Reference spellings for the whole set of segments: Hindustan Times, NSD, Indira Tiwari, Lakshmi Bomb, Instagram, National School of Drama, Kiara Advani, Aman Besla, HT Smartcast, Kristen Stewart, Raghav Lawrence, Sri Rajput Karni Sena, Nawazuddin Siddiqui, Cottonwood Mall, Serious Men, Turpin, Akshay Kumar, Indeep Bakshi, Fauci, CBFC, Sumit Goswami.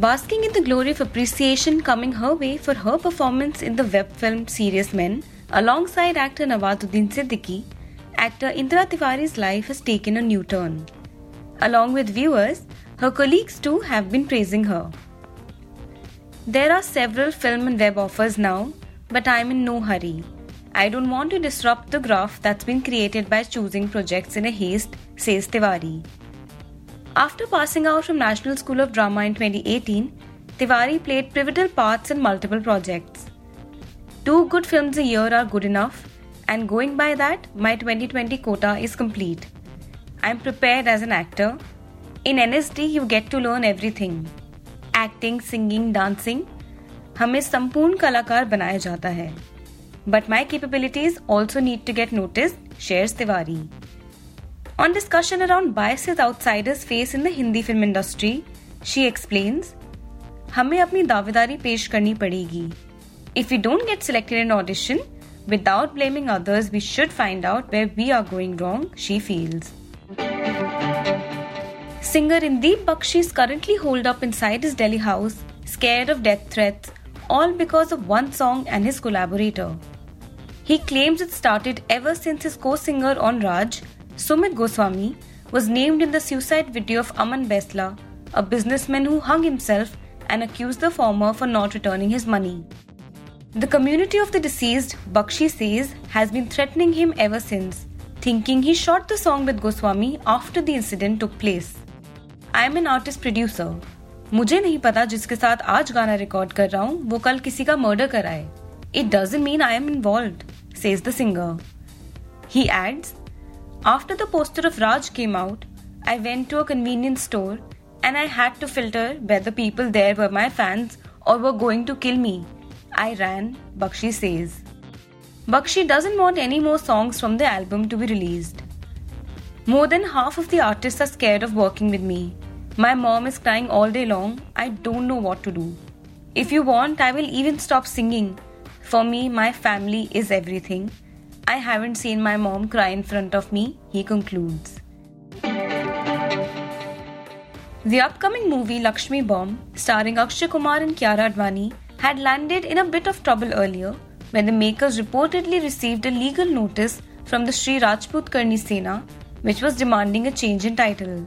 Basking in the glory of appreciation coming her way for her performance in the web film Serious Men, alongside actor Nawazuddin Siddiqui, actor Indira Tiwari's life has taken a new turn. Along with viewers, her colleagues too have been praising her. There are several film and web offers now, but I'm in no hurry. I don't want to disrupt the graph that's been created by choosing projects in a haste, says Tiwari. After passing out from National School of Drama in 2018, Tiwari played pivotal parts in multiple projects. 2 good films a year are good enough, and going by that, my 2020 quota is complete. I'm prepared as an actor. In NSD, you get to learn everything. Acting, singing, dancing. हमें संपूर्ण कलाकार बनाया जाता है. But my capabilities also need to get noticed, shares Tiwari. On discussion around biases outsiders face in the Hindi film industry, she explains, हमें अपनी दावेदारी पेश करनी पड़ेगी. If we don't get selected in audition, without blaming others, we should find out where we are going wrong, she feels. Singer Indeep Bakshi is currently holed up inside his Delhi house, scared of death threats, all because of one song and his collaborator. He claims it started ever since his co-singer on Raj, Sumit Goswami, was named in the suicide video of Aman Besla, a businessman who hung himself and accused the former for not returning his money. The community of the deceased, Bakshi says, has been threatening him ever since, thinking he shot the song with Goswami after the incident took place. I am an artist-producer. मुझे नहीं पता जिसके साथ आज गाना record कर रहा हूँ, वो कल किसी का मर्डर कराए. It doesn't mean I am involved, says the singer. He adds, after the poster of Raj came out, I went to a convenience store and I had to filter whether people there were my fans or were going to kill me. I ran, Bakshi says. Bakshi doesn't want any more songs from the album to be released. More than half of the artists are scared of working with me. My mom is crying all day long. I don't know what to do. If you want, I will even stop singing. For me, my family is everything. I haven't seen my mom cry in front of me, he concludes. The upcoming movie Lakshmi Bomb, starring Akshay Kumar and Kiara Advani, had landed in a bit of trouble earlier when the makers reportedly received a legal notice from the Sri Rajput Karni Sena, which was demanding a change in title.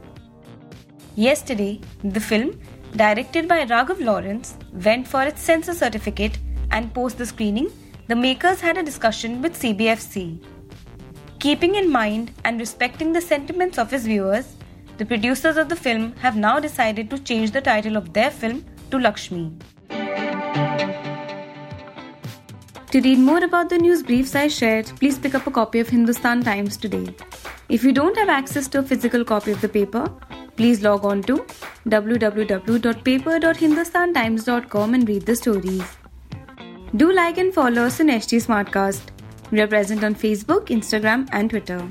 Yesterday, the film, directed by Raghav Lawrence, went for its censor certificate, and post the screening, the makers had a discussion with CBFC. Keeping in mind and respecting the sentiments of his viewers, the producers of the film have now decided to change the title of their film to Lakshmi. To read more about the news briefs I shared, please pick up a copy of Hindustan Times today. If you don't have access to a physical copy of the paper, please log on to www.paper.hindustantimes.com and read the stories. Do like and follow us on HT Smartcast. We are present on Facebook, Instagram and Twitter.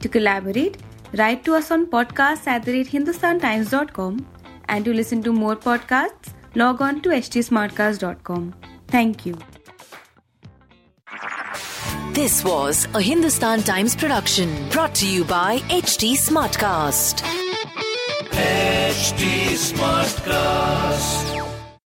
To collaborate, write to us on podcasts@hindustantimes.com, and to listen to more podcasts, log on to htsmartcast.com. Thank you. This was a Hindustan Times production brought to you by HT Smartcast. HT Smartcast.